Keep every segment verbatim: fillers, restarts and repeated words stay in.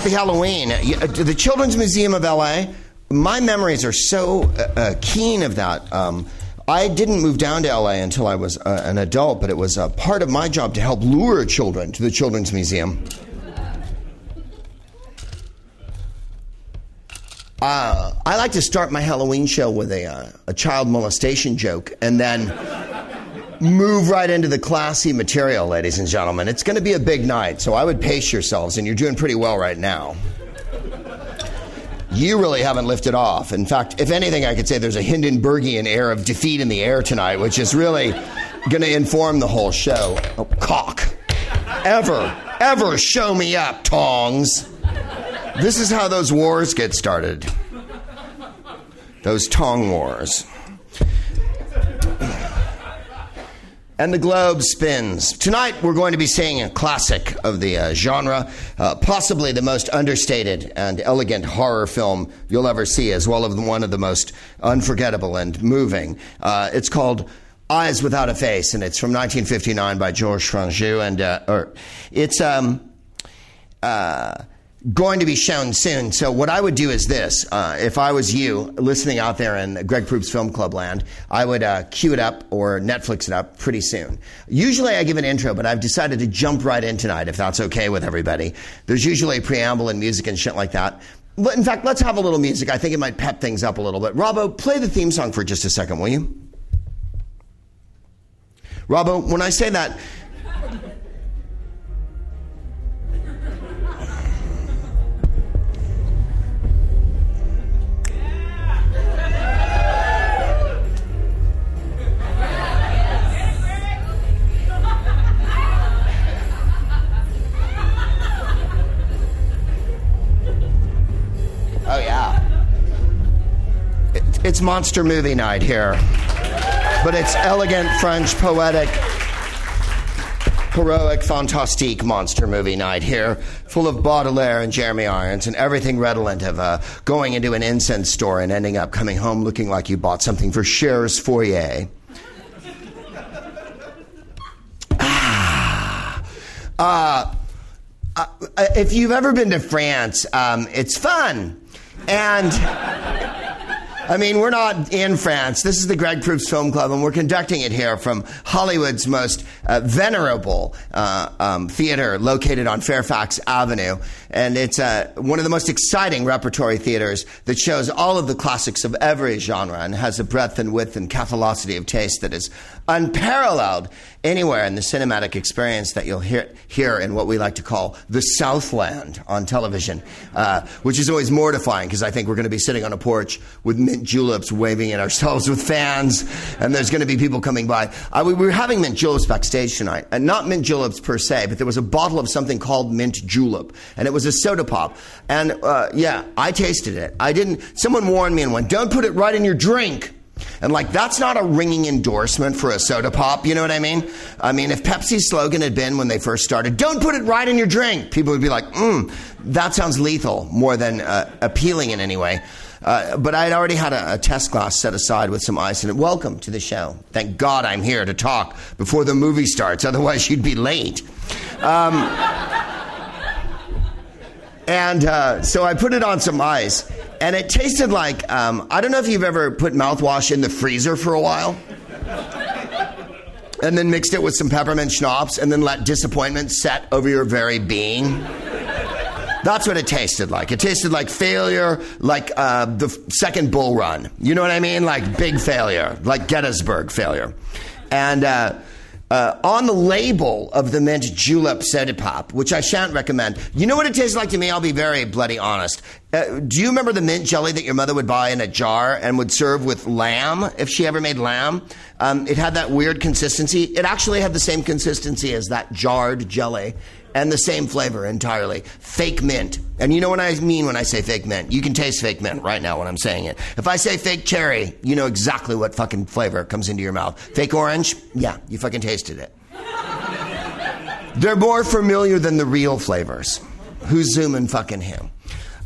Happy Halloween. The Children's Museum of L A, my memories are so uh, keen of that. Um, I didn't move down to L A until I was uh, an adult, but it was uh, part of my job to help lure children to the Children's Museum. Uh, I like to start my Halloween show with a, uh, a child molestation joke and then move right into the classy material, ladies and gentlemen. It's going to be a big night, so I would pace yourselves, and you're doing pretty well right now. You really haven't lifted off. In fact, if anything, I could say there's a Hindenburgian air of defeat in the air tonight, which is really going to inform the whole show. Oh, cock. Ever, ever show me up, tongs. This is how those wars get started. Those tong wars. And the globe spins. Tonight we're going to be seeing a classic of the uh, genre, uh, possibly the most understated and elegant horror film you'll ever see, as well as one of the most unforgettable and moving. Uh, it's called Eyes Without a Face, and it's from nineteen fifty-nine by Georges Franju, and uh, or it's um uh. going to be shown soon. So what I would do is this. Uh, if I was you listening out there in Greg Proops Film Club land, I would uh, queue it up or Netflix it up pretty soon. Usually I give an intro, but I've decided to jump right in tonight if that's okay with everybody. There's usually a preamble and music and shit like that. But in fact, let's have a little music. I think it might pep things up a little bit. Robbo, play the theme song for just a second, will you? Robbo, when I say that... It's monster movie night here, but it's elegant, French, poetic, heroic, fantastique monster movie night here, full of Baudelaire and Jeremy Irons and everything redolent of uh, going into an incense store and ending up coming home looking like you bought something for Cher's Foyer. Ah, uh, uh, if you've ever been to France, um, it's fun, and... I mean, we're not in France. This is the Greg Proops Film Club, and we're conducting it here from Hollywood's most uh, venerable uh, um, theater located on Fairfax Avenue. And it's uh, one of the most exciting repertory theaters that shows all of the classics of every genre and has a breadth and width and catholicity of taste that is unparalleled anywhere in the cinematic experience that you'll hear, hear in what we like to call the Southland on television, uh, which is always mortifying because I think we're going to be sitting on a porch with mint juleps waving at ourselves with fans, and there's going to be people coming by. I, we were having mint juleps backstage tonight, and not mint juleps per se, but there was a bottle of something called mint julep, and it was a soda pop. And uh, yeah, I tasted it. I didn't. Someone warned me and went, "Don't put it right in your drink." And like, that's not a ringing endorsement for a soda pop. You know what I mean? I mean, if Pepsi's slogan had been when they first started, "Don't put it right in your drink," people would be like, mm, that sounds lethal more than uh, appealing in any way. Uh, but I had already had a, a test glass set aside with some ice in it. Welcome to the show. Thank God I'm here to talk before the movie starts. Otherwise, you'd be late. Um, and uh, so I put it on some ice. And it tasted like, um, I don't know if you've ever put mouthwash in the freezer for a while. And then mixed it with some peppermint schnapps and then let disappointment set over your very being. That's what it tasted like. It tasted like failure, like uh, the second Bull Run. You know what I mean? Like big failure, like Gettysburg failure. And uh, uh, on the label of the mint julep soda pop, which I shan't recommend, you know what it tastes like to me? I'll be very bloody honest. Uh, do you remember the mint jelly that your mother would buy in a jar and would serve with lamb, if she ever made lamb? Um, it had that weird consistency. It actually had the same consistency as that jarred jelly. And the same flavor entirely. Fake mint. And you know what I mean when I say fake mint. You can taste fake mint right now when I'm saying it. If I say fake cherry, you know exactly what fucking flavor comes into your mouth. Fake orange? Yeah, you fucking tasted it. They're more familiar than the real flavors. Who's zooming fucking him?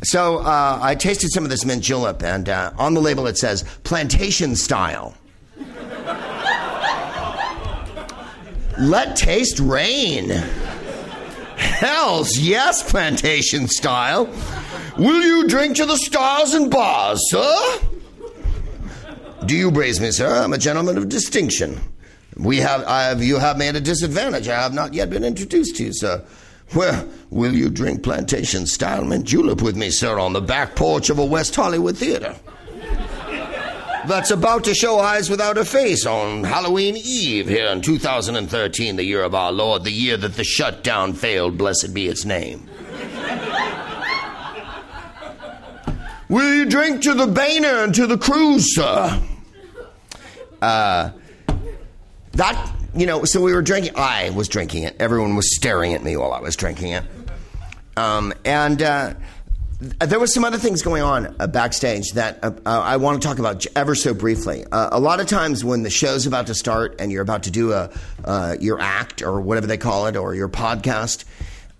So uh, I tasted some of this mint julep, and uh, on the label it says plantation style. Let taste reign. Hells yes, plantation style. Will you drink to the stars and bars, sir? Do you praise me, sir? I'm a gentleman of distinction. We have, I have, you have me at a disadvantage. I have not yet been introduced to you, sir. Well, will you drink plantation style mint julep with me, sir, on the back porch of a West Hollywood theater that's about to show Eyes Without a Face on Halloween Eve here in two thousand thirteen, the year of our Lord, the year that the shutdown failed, blessed be its name. Will you drink to the Boehner and to the Cruise, sir? Uh, that, you know, so we were drinking. I was drinking it. Everyone was staring at me while I was drinking it. Um, and uh, there was some other things going on uh, backstage that uh, I want to talk about ever so briefly. Uh, a lot of times when the show's about to start and you're about to do a uh, your act or whatever they call it or your podcast,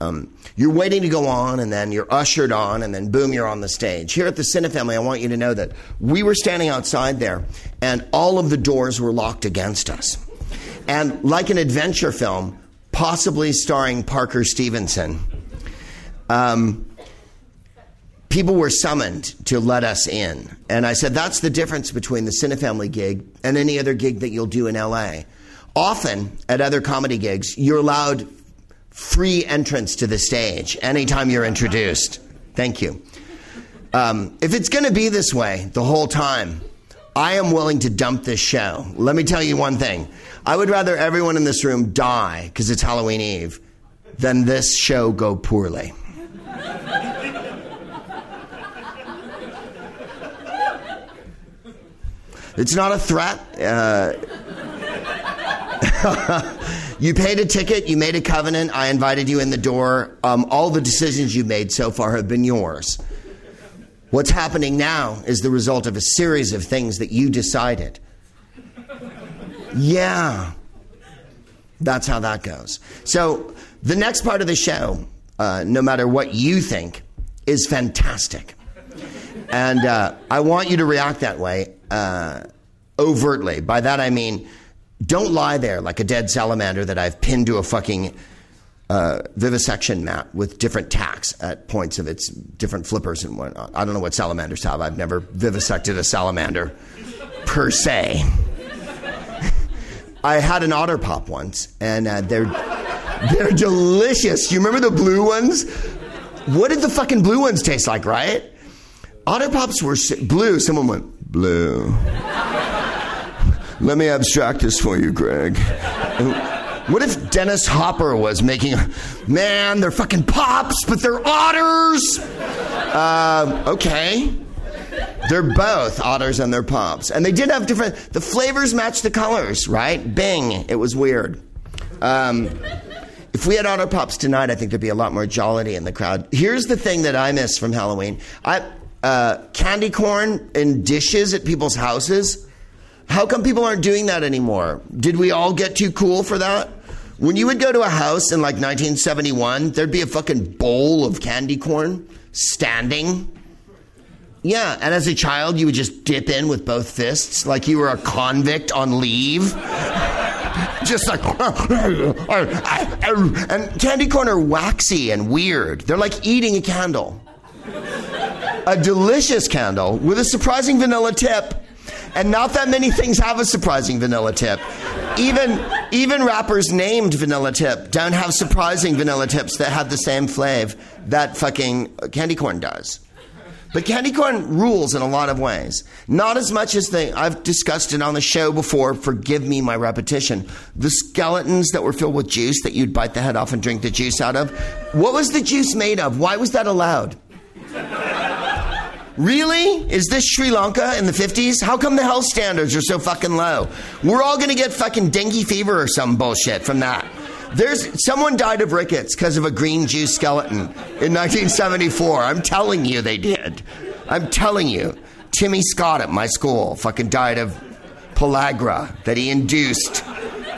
Um, you're waiting to go on, and then you're ushered on, and then boom, you're on the stage. Here at the CineFamily, I want you to know that we were standing outside there, and all of the doors were locked against us. And like an adventure film, possibly starring Parker Stevenson, um, people were summoned to let us in. And I said, that's the difference between the CineFamily gig and any other gig that you'll do in L A. Often, at other comedy gigs, you're allowed free entrance to the stage anytime you're introduced. Thank you. Um, if it's going to be this way the whole time, I am willing to dump this show. Let me tell you one thing. I would rather everyone in this room die because it's Halloween Eve than this show go poorly. It's not a threat. Uh... You paid a ticket, you made a covenant, I invited you in the door. Um, all the decisions you've made so far have been yours. What's happening now is the result of a series of things that you decided. Yeah. That's how that goes. So the next part of the show, uh, no matter what you think, is fantastic. And uh, I want you to react that way uh, overtly. By that I mean, don't lie there like a dead salamander that I've pinned to a fucking uh, vivisection mat with different tacks at points of its different flippers and whatnot. I don't know what salamanders have. I've never vivisected a salamander per se. I had an otter pop once, and uh, they're they're delicious. You remember the blue ones? What did the fucking blue ones taste like, right? Otter pops were sh- blue. Someone went, blue. Let me abstract this for you, Greg. What if Dennis Hopper was making a, man, they're fucking pops, but they're otters. Uh, okay. They're both otters and they're pops. And they did have different, the flavors matched the colors, right? Bing. It was weird. Um, if we had otter pops tonight, I think there'd be a lot more jollity in the crowd. Here's the thing that I miss from Halloween. I uh, candy corn in dishes at people's houses. How come people aren't doing that anymore? Did we all get too cool for that? When you would go to a house in like nineteen seventy-one, there'd be a fucking bowl of candy corn standing. Yeah, and as a child, you would just dip in with both fists like you were a convict on leave. Just like, and candy corn are waxy and weird. They're like eating a candle. A delicious candle with a surprising vanilla tip. And not that many things have a surprising vanilla tip. Even even rappers named Vanilla Tip don't have surprising vanilla tips that have the same flavor that fucking candy corn does. But candy corn rules in a lot of ways. Not as much as they, I've discussed it on the show before, forgive me my repetition, the skeletons that were filled with juice that you'd bite the head off and drink the juice out of. What was the juice made of? Why was that allowed? Really? Is this Sri Lanka in the fifties? How come the health standards are so fucking low? We're all going to get fucking dengue fever or some bullshit from that. There's someone died of rickets because of a green juice skeleton in nineteen seventy-four. I'm telling you they did. I'm telling you. Timmy Scott at my school fucking died of pellagra that he induced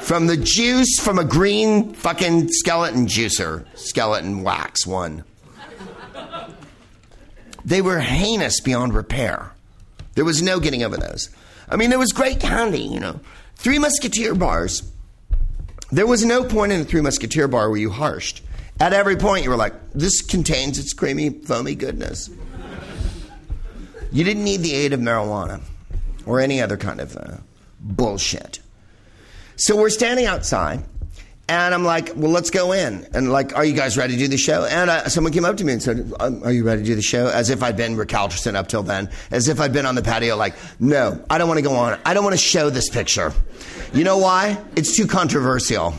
from the juice from a green fucking skeleton juicer. Skeleton wax one. They were heinous beyond repair. There was no getting over those. I mean, there was great candy, you know. Three Musketeer bars. There was no point in a Three Musketeer bar where you harshed. At every point, you were like, this contains its creamy, foamy goodness. You didn't need the aid of marijuana or any other kind of uh, bullshit. So we're standing outside, and I'm like, well, let's go in. And like, are you guys ready to do the show? And uh, someone came up to me and said, um, are you ready to do the show? As if I'd been recalcitrant up till then. As if I'd been on the patio like, no, I don't want to go on. I don't want to show this picture. You know why? It's too controversial.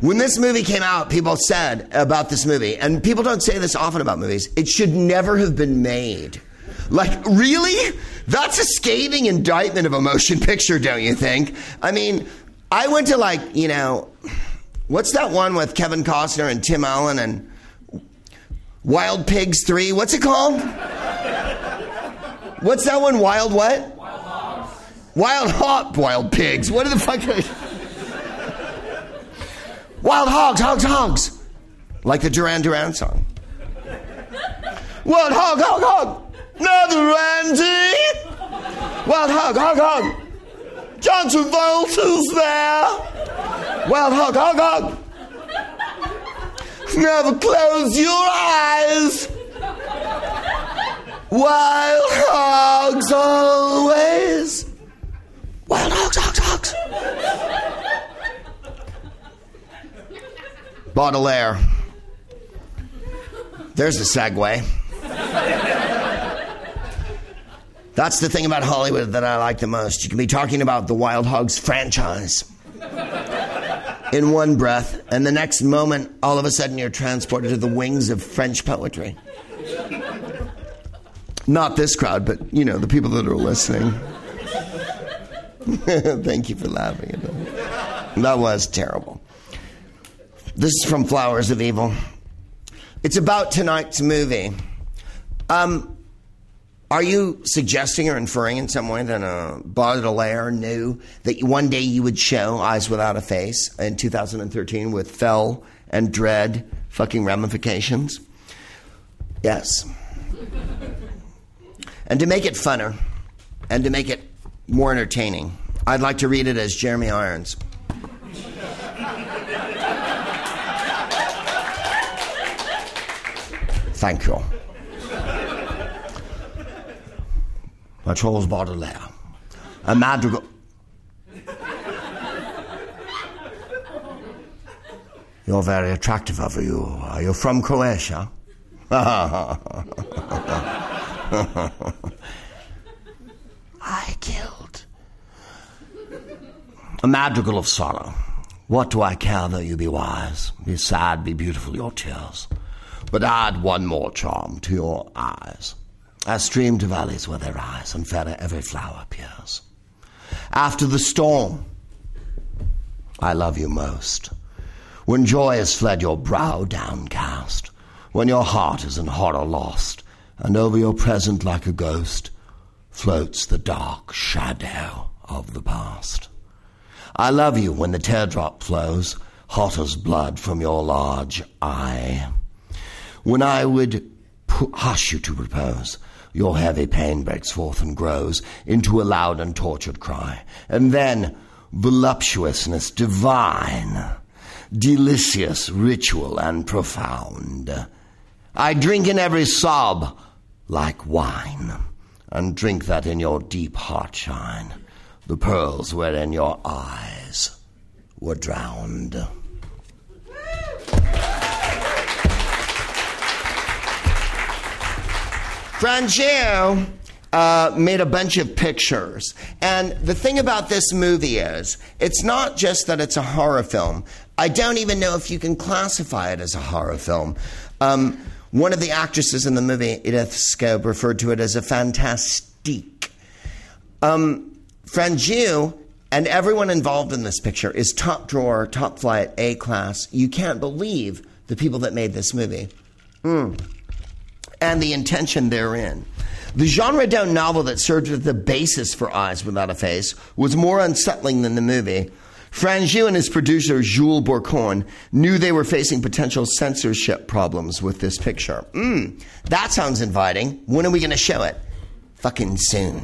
When this movie came out, people said about this movie, and people don't say this often about movies, it should never have been made. Like, really? That's a scathing indictment of a motion picture, don't you think? I mean, I went to, like, you know, what's that one with Kevin Costner and Tim Allen and Wild Pigs three? What's it called? What's that one? Wild what? Wild Hogs. Wild Hop, Wild Pigs. What the fuck are they? Wild hogs, hogs, hogs. Like the Duran Duran song. Wild hog, hog, hog. Another Randy. Wild hog, hog, hog. John Travolta's there. Wild hog, hog, hog. Never close your eyes. Wild hogs always. Wild hogs, hogs, hogs. Baudelaire. There's a segue. That's the thing about Hollywood that I like the most. You can be talking about the Wild Hogs franchise in one breath, and the next moment, all of a sudden, you're transported to the wings of French poetry. Not this crowd, but, you know, the people that are listening. Thank you for laughing at that. That was terrible. This is from Flowers of Evil. It's about tonight's movie. Um, are you suggesting or inferring in some way that uh, Baudelaire knew that one day you would show Eyes Without a Face in two thousand thirteen with fell and dread fucking ramifications? Yes. And to make it funner and to make it more entertaining, I'd like to read it as Jeremy Irons. Thank you. By Charles Baudelaire. A madrigal. You're very attractive, are you? Are you from Croatia? I killed. A madrigal of sorrow. What do I care though you be wise? Be sad, be beautiful, your tears. But add one more charm to your eyes, as stream to valleys where they rise, and fairer every flower appears. After the storm, I love you most. When joy has fled, your brow downcast, when your heart is in horror lost, and over your present like a ghost floats the dark shadow of the past. I love you when the teardrop flows, hot as blood from your large eye. When I would pu- hush you to repose, your heavy pain breaks forth and grows into a loud and tortured cry. And then voluptuousness divine, delicious, ritual, and profound. I drink in every sob like wine, and drink that in your deep heart shine, the pearls wherein your eyes were drowned. Franju uh, made a bunch of pictures. And the thing about this movie is, it's not just that it's a horror film. I don't even know if you can classify it as a horror film. Um, one of the actresses in the movie, Edith Scob, referred to it as a fantastique. Um, Franju and everyone involved in this picture is top drawer, top flight, A class. You can't believe the people that made this movie. Mm. And the intention therein. The genre down novel that served as the basis for Eyes Without a Face was more unsettling than the movie. Franju and his producer, Jules Bourcoin, knew they were facing potential censorship problems with this picture. Mm, that sounds inviting. When are we going to show it? Fucking soon.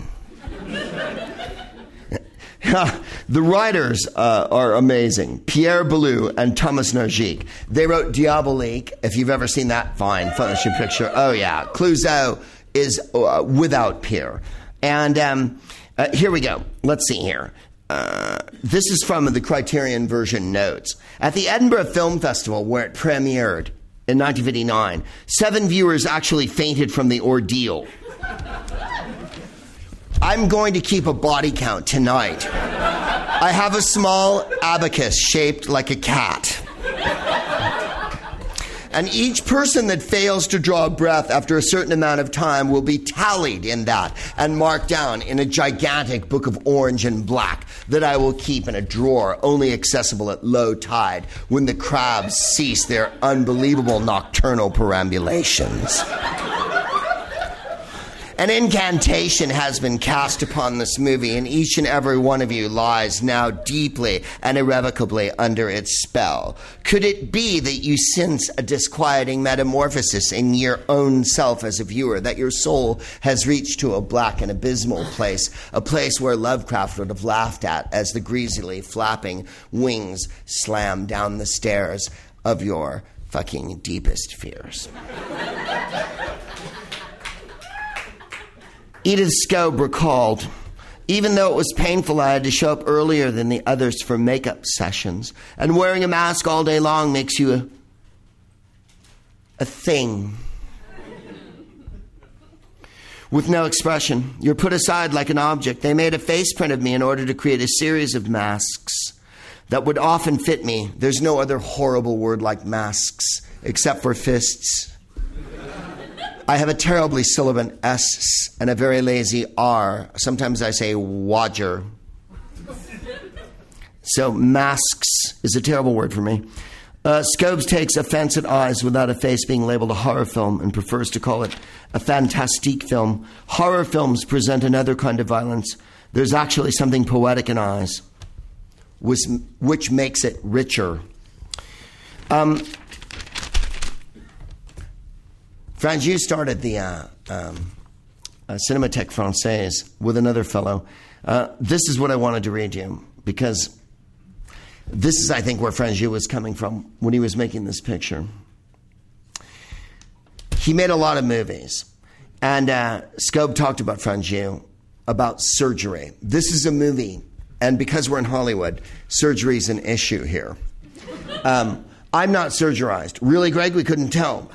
The writers uh, are amazing. Pierre Ballou and Thomas Narcejac. They wrote Diabolique. If you've ever seen that, fine. Funimation picture. Oh, yeah. Clouzot is uh, without peer. And um, uh, here we go. Let's see here. Uh, this is from the Criterion version notes. At the Edinburgh Film Festival, where it premiered in nineteen fifty-nine, seven viewers actually fainted from the ordeal. I'm going to keep a body count tonight. I have a small abacus shaped like a cat. And each person that fails to draw breath after a certain amount of time will be tallied in that and marked down in a gigantic book of orange and black that I will keep in a drawer, only accessible at low tide when the crabs cease their unbelievable nocturnal perambulations. An incantation has been cast upon this movie, and each and every one of you lies now deeply and irrevocably under its spell. Could it be that you sense a disquieting metamorphosis in your own self as a viewer, that your soul has reached to a black and abysmal place, a place where Lovecraft would have laughed at as the greasily flapping wings slam down the stairs of your fucking deepest fears? Edith Scob recalled, even though it was painful, I had to show up earlier than the others for makeup sessions. And wearing a mask all day long makes you a, a thing. With no expression. You're put aside like an object. They made a face print of me in order to create a series of masks that would often fit me. There's no other horrible word like masks, except for fists. I have a terribly sibilant S and a very lazy R. Sometimes I say Wodger. So masks is a terrible word for me. Uh, Scobes takes offense at Eyes Without a Face being labeled a horror film and prefers to call it a fantastique film. Horror films present another kind of violence. There's actually something poetic in Eyes, which, which makes it richer. Um... Franju started the uh, um, uh, Cinémathèque Française with another fellow. Uh, this is what I wanted to read you, because this is, I think, where Franju was coming from when he was making this picture. He made a lot of movies, and uh, Scob talked about Franju, about surgery. This is a movie, and because we're in Hollywood, surgery is an issue here. Um, I'm not surgerized. Really, Greg? We couldn't tell.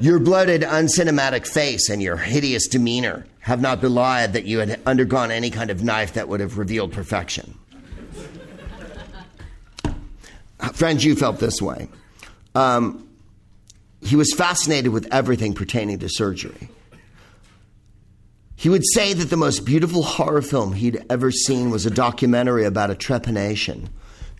Your bloated, uncinematic face and your hideous demeanor have not belied that you had undergone any kind of knife that would have revealed perfection. Franju felt this way. Um, he was fascinated with everything pertaining to surgery. He would say that the most beautiful horror film he'd ever seen was a documentary about a trepanation.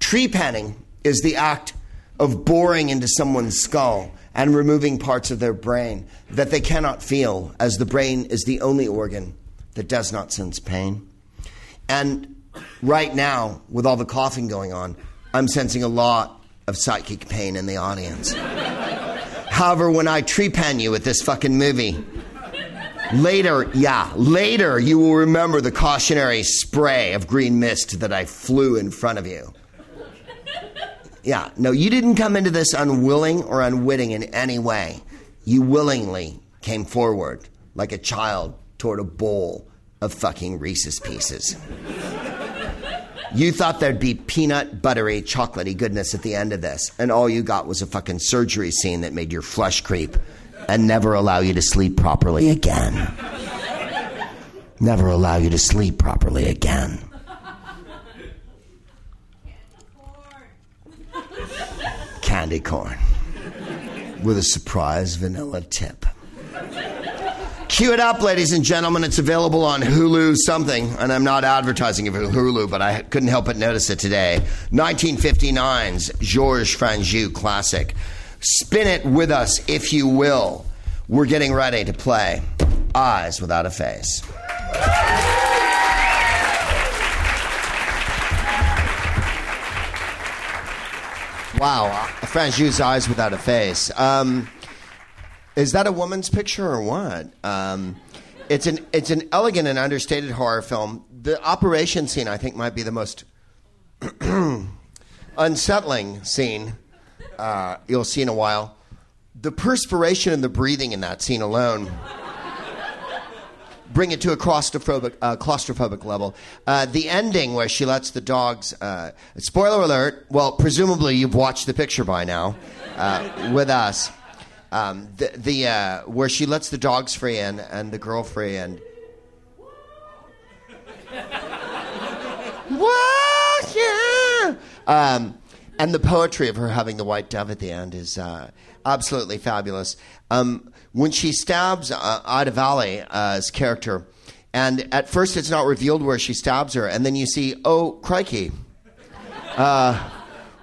Trepanning is the act of boring into someone's skull and removing parts of their brain that they cannot feel, as the brain is the only organ that does not sense pain. And right now, with all the coughing going on, I'm sensing a lot of psychic pain in the audience. However, when I trepan you with this fucking movie, later, yeah, later you will remember the cautionary spray of green mist that I flew in front of you. Yeah, no, you didn't come into this unwilling or unwitting in any way. You willingly came forward like a child toward a bowl of fucking Reese's Pieces. You thought there'd be peanut, buttery, chocolatey goodness at the end of this, and all you got was a fucking surgery scene that made your flesh creep and never allow you to sleep properly again. Never allow you to sleep properly again. Candy corn with a surprise vanilla tip. Cue it up, ladies and gentlemen. It's available on Hulu something, and I'm not advertising it for Hulu, but I couldn't help but notice it today. nineteen fifty-nine's Georges Franju classic. Spin it with us, if you will. We're getting ready to play Eyes Without a Face. Wow, Franju's Eyes Without a Face. Um, is that a woman's picture or what? Um, it's an it's an elegant and understated horror film the operation scene, I think, might be the most unsettling scene uh, you'll see in a while. The perspiration and the breathing in that scene alone bring it to a claustrophobic, uh, claustrophobic level. Uh, the ending where she lets the dogs... Uh, spoiler alert. Well, presumably you've watched the picture by now uh, with us. Um, the the uh, where she lets the dogs free and, and the girl free and... Whoa, yeah! Um, and the poetry of her having the white dove at the end is... Uh, absolutely fabulous. Um, when she stabs uh, Alida Valli's uh, character, and at first it's not revealed where she stabs her, and then you see, oh, crikey. Uh,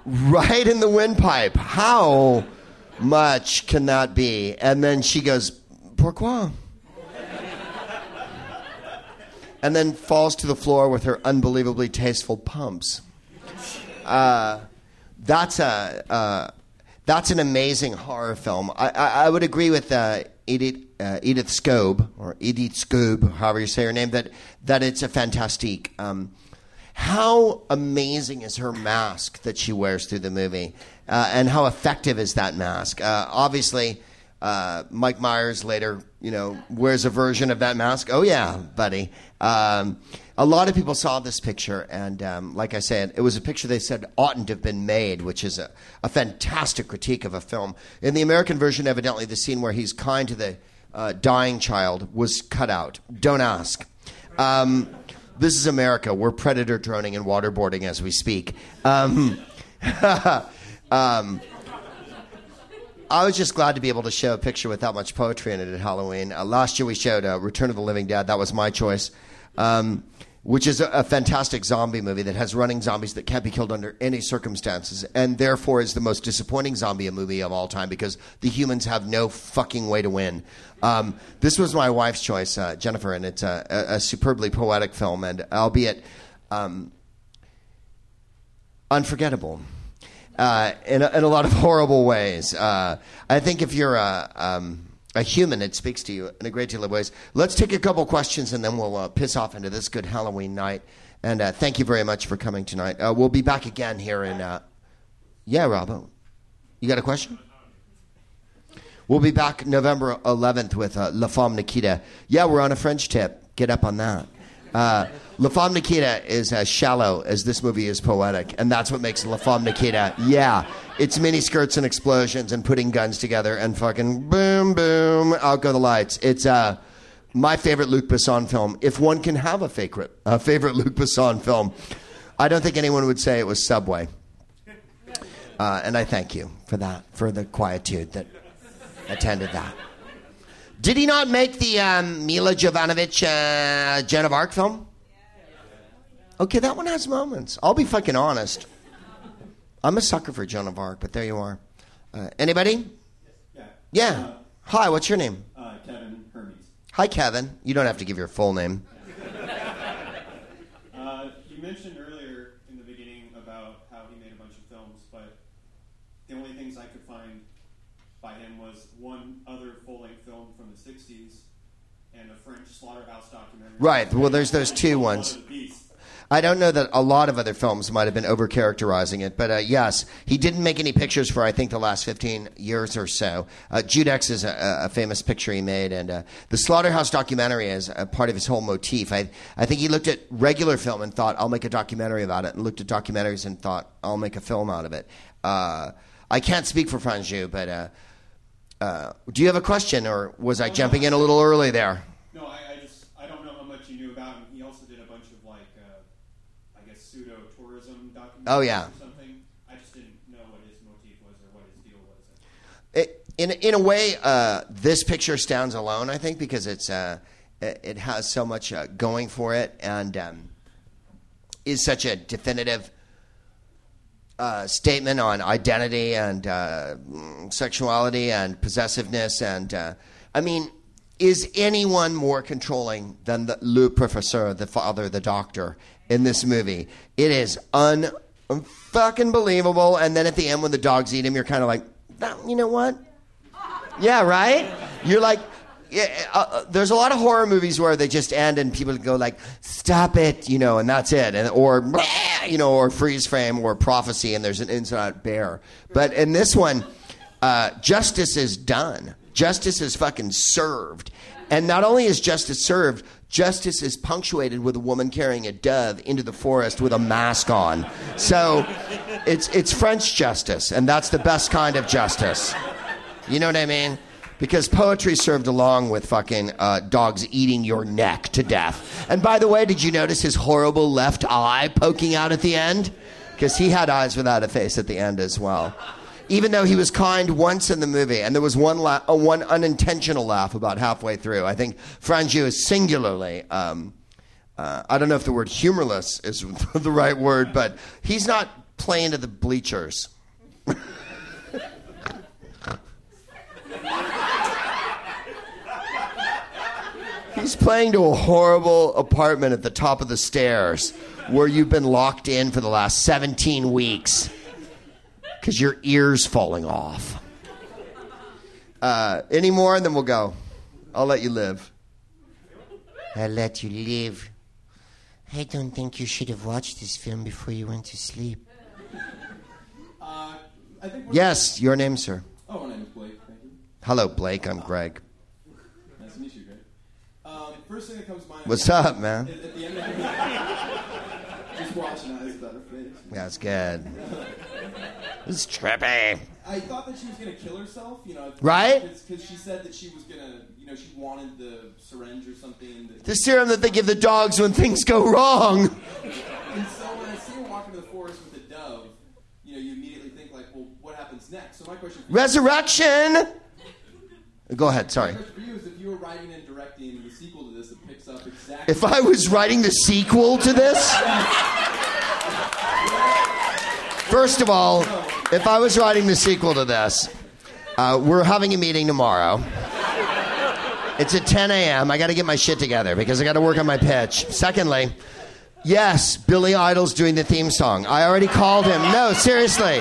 right in the windpipe. How much can that be? And then she goes, pourquoi? And then falls to the floor with her unbelievably tasteful pumps. Uh, that's a... Uh, That's an amazing horror film. I, I, I would agree with uh, Edith, uh, Edith Scob, or Edith Scob, however you say her name, that, that it's a fantastique. Um, how amazing is her mask that she wears through the movie? Uh, and how effective is that mask? Uh, obviously, uh, Mike Myers later, you know, wears a version of that mask. Oh, yeah, buddy. Um, a lot of people saw this picture, and um, like I said, it was a picture they said oughtn't to have been made, which is a, a fantastic critique of a film. In the American version, evidently, the scene where he's kind to the uh, dying child was cut out. Don't ask. Um, this is America. We're predator droning and waterboarding as we speak. Um, um, I was just glad to be able to show a picture with that much poetry in it at Halloween. Uh, last year we showed uh, Return of the Living Dead. That was my choice, um, which is a, a fantastic zombie movie that has running zombies that can't be killed under any circumstances, and therefore is the most disappointing zombie movie of all time because the humans have no fucking way to win. Um, this was my wife's choice, uh, Jennifer, and it's a, a, a superbly poetic film, and albeit um, unforgettable. Uh, in, a, in a lot of horrible ways. Uh, I think if you're a, um, a human, it speaks to you in a great deal of ways. Let's take a couple questions, and then we'll uh, piss off into this good Halloween night. And uh, thank you very much for coming tonight. Uh, we'll be back again here in... Uh... Yeah, Robbo. You got a question? We'll be back November eleventh with uh, La Femme Nikita. Yeah, we're on a French tip. Get up on that. Uh, La Femme Nikita is as shallow as this movie is poetic, and that's what makes La Femme Nikita, yeah, it's miniskirts and explosions and putting guns together and fucking boom, boom, out go the lights. It's uh, my favorite Luc Besson film, if one can have a favorite, a favorite Luc Besson film. I don't think anyone would say it was Subway, uh, and I thank you for that, for the quietude that attended that. Did he not make the um, Mila Jovanovich uh, Joan of Arc film? Okay, that one has moments. I'll be fucking honest. I'm a sucker for Joan of Arc, but there you are. Uh, anybody? Yeah. Yeah. Uh, Hi, what's your name? Uh, Kevin Hermes. Hi, Kevin. You don't have to give your full name. uh, you mentioned earlier in the beginning about how he made a bunch of films, but the only things I could find by him was one other full-length film from the sixties and a French slaughterhouse documentary. Right. Well, there's those two ones. I don't know that a lot of other films might have been over-characterizing it, but uh, yes, he didn't make any pictures for, I think, the last fifteen years or so. Uh, Judex is a, a famous picture he made, and uh, the slaughterhouse documentary is a part of his whole motif. I, I think he looked at regular film and thought, I'll make a documentary about it, and looked at documentaries and thought, I'll make a film out of it. Uh, I can't speak for Franju, but... Uh, Uh, do you have a question, or was I oh, jumping no, in a little early there? No, I, I just, I don't know how much you knew about him. He also did a bunch of, like, uh, I guess, pseudo-tourism documentaries oh, yeah. or something. I just didn't know what his motif was or what his deal was. It, in, in a way, uh, this picture stands alone, I think, because it's uh, it, it has so much uh, going for it and um, is such a definitive... Uh, statement on identity and uh, sexuality and possessiveness and uh, I mean, is anyone more controlling than the Le Professeur, the father, the doctor in this movie? It is un-fucking believable. And then at the end, when the dogs eat him, you're kind of like, you know what? Yeah, right? You're like, yeah, uh, there's a lot of horror movies where they just end and people go like, stop it, you know, and that's it. And, or, you know, or freeze frame or prophecy and there's an inside bear. But in this one, uh, justice is done. Justice is fucking served. And not only is justice served, justice is punctuated with a woman carrying a dove into the forest with a mask on. So it's it's French justice, and that's the best kind of justice. You know what I mean? Because poetry served along with fucking uh, dogs eating your neck to death. And by the way, did you notice his horrible left eye poking out at the end? Because he had eyes without a face at the end as well. Even though he was kind once in the movie, and there was one la- uh, one unintentional laugh about halfway through. I think Franju is singularly, um, uh, I don't know if the word humorless is the right word, but he's not playing to the bleachers. He's playing to a horrible apartment at the top of the stairs where you've been locked in for the last seventeen weeks. Because your ear's falling off. Uh, any more and then we'll go. I'll let you live. I'll let you live. I don't think you should have watched this film before you went to sleep. Uh, I think we're yes, gonna... your name, sir. Oh, my name is Blake. Thank you. Hello, Blake. I'm Greg. Nice to meet you, Greg. Um, first thing that comes to mind... What's up, man? At, at the end of the... Just watching Eyes Without a Face. That's good. It's trippy. I thought that she was going to kill herself, you know. Right? Because she said that she was going to, you know, she wanted the syringe or something. That the serum that they give the dogs when things go wrong. And so when I see her walking to the forest with a dove, you know, you immediately think, like, well, what happens next? So my question for you... Resurrection! Go ahead, sorry. My question for you is if you were writing and directing the sequel to this, it picks up exactly... If I was writing the sequel to this? First of all, if I was writing the sequel to this, uh, we're having a meeting tomorrow. It's at ten a.m. I got to get my shit together because I got to work on my pitch. Secondly, yes, Billy Idol's doing the theme song. I already called him. No, seriously.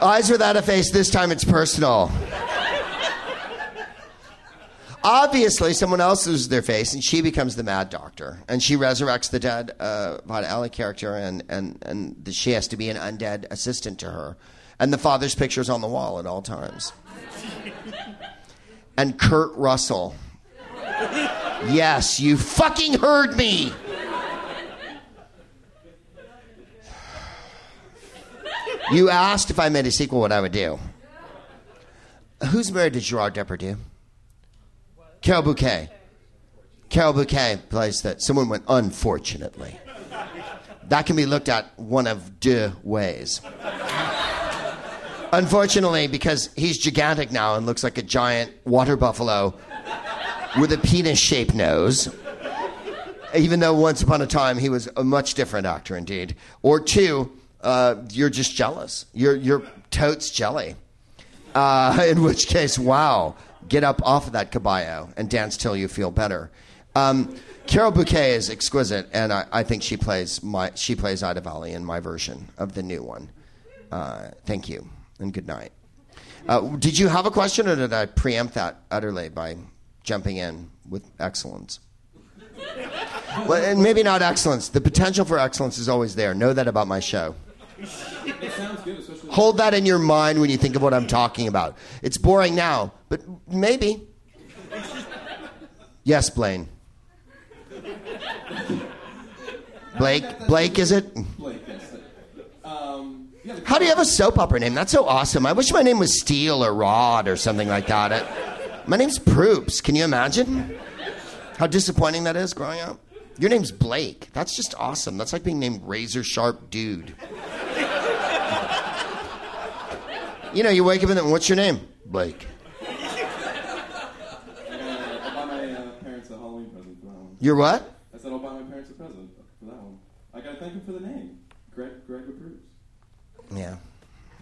Eyes Without a Face, this time it's personal. Obviously, someone else loses their face, and she becomes the mad doctor. And she resurrects the dead uh, Vada Alley character, and, and, and the, she has to be an undead assistant to her. And the father's picture's on the wall at all times. And Kurt Russell. Yes, you fucking heard me! You asked if I made a sequel what I would do. Who's married to Gerard Depardieu? Carol Bouquet. Carol Bouquet plays that. Someone went, unfortunately. That can be looked at one of two ways. Unfortunately, because he's gigantic now and looks like a giant water buffalo with a penis-shaped nose, even though once upon a time he was a much different actor indeed. Or two, uh, you're just jealous. You're, you're totes jelly. Uh, in which case, wow. Get up off of that caballo and dance till you feel better. Um, Carol Bouquet is exquisite, and I, I think she plays my she plays Alida Valli in my version of the new one. Uh, thank you, and good night. Uh, did you have a question, or did I preempt that utterly by jumping in with excellence? Well, and maybe not excellence. The potential for excellence is always there. Know that about my show. It sounds good, especially... Hold that in your mind when you think of what I'm talking about. It's boring now, but maybe. Yes, Blaine. Blake? Blake, is it? Blake, that's it. Um, yeah, the... How do you have a soap opera name? That's so awesome. I wish my name was Steel or Rod or something like that. It, my name's Proops. Can you imagine how disappointing that is growing up? Your name's Blake. That's just awesome. That's like being named Razor Sharp Dude. You know, you wake up and then, what's your name? Blake. Uh, I'll buy my uh, parents a Halloween present for that one. You're what? I said I'll buy my parents a present for that one. I gotta thank them for the name. Greg Greg Proops. Yeah.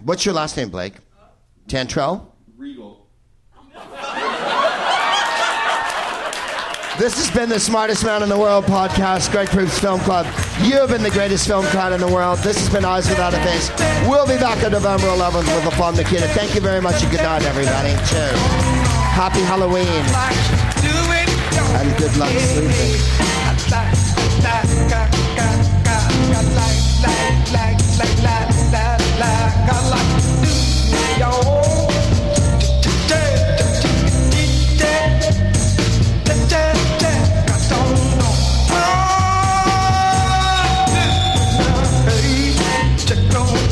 What's your last name, Blake? Tantrell? Regal. This has been the Smartest Man in the World podcast, Greg Proops Film Club. You have been the greatest film crowd in the world. This has been Eyes Without a Face. We'll be back on November eleventh with La Femme Nikita. Thank you very much and good night, everybody. Cheers. Happy Halloween. And good luck sleeping. Don't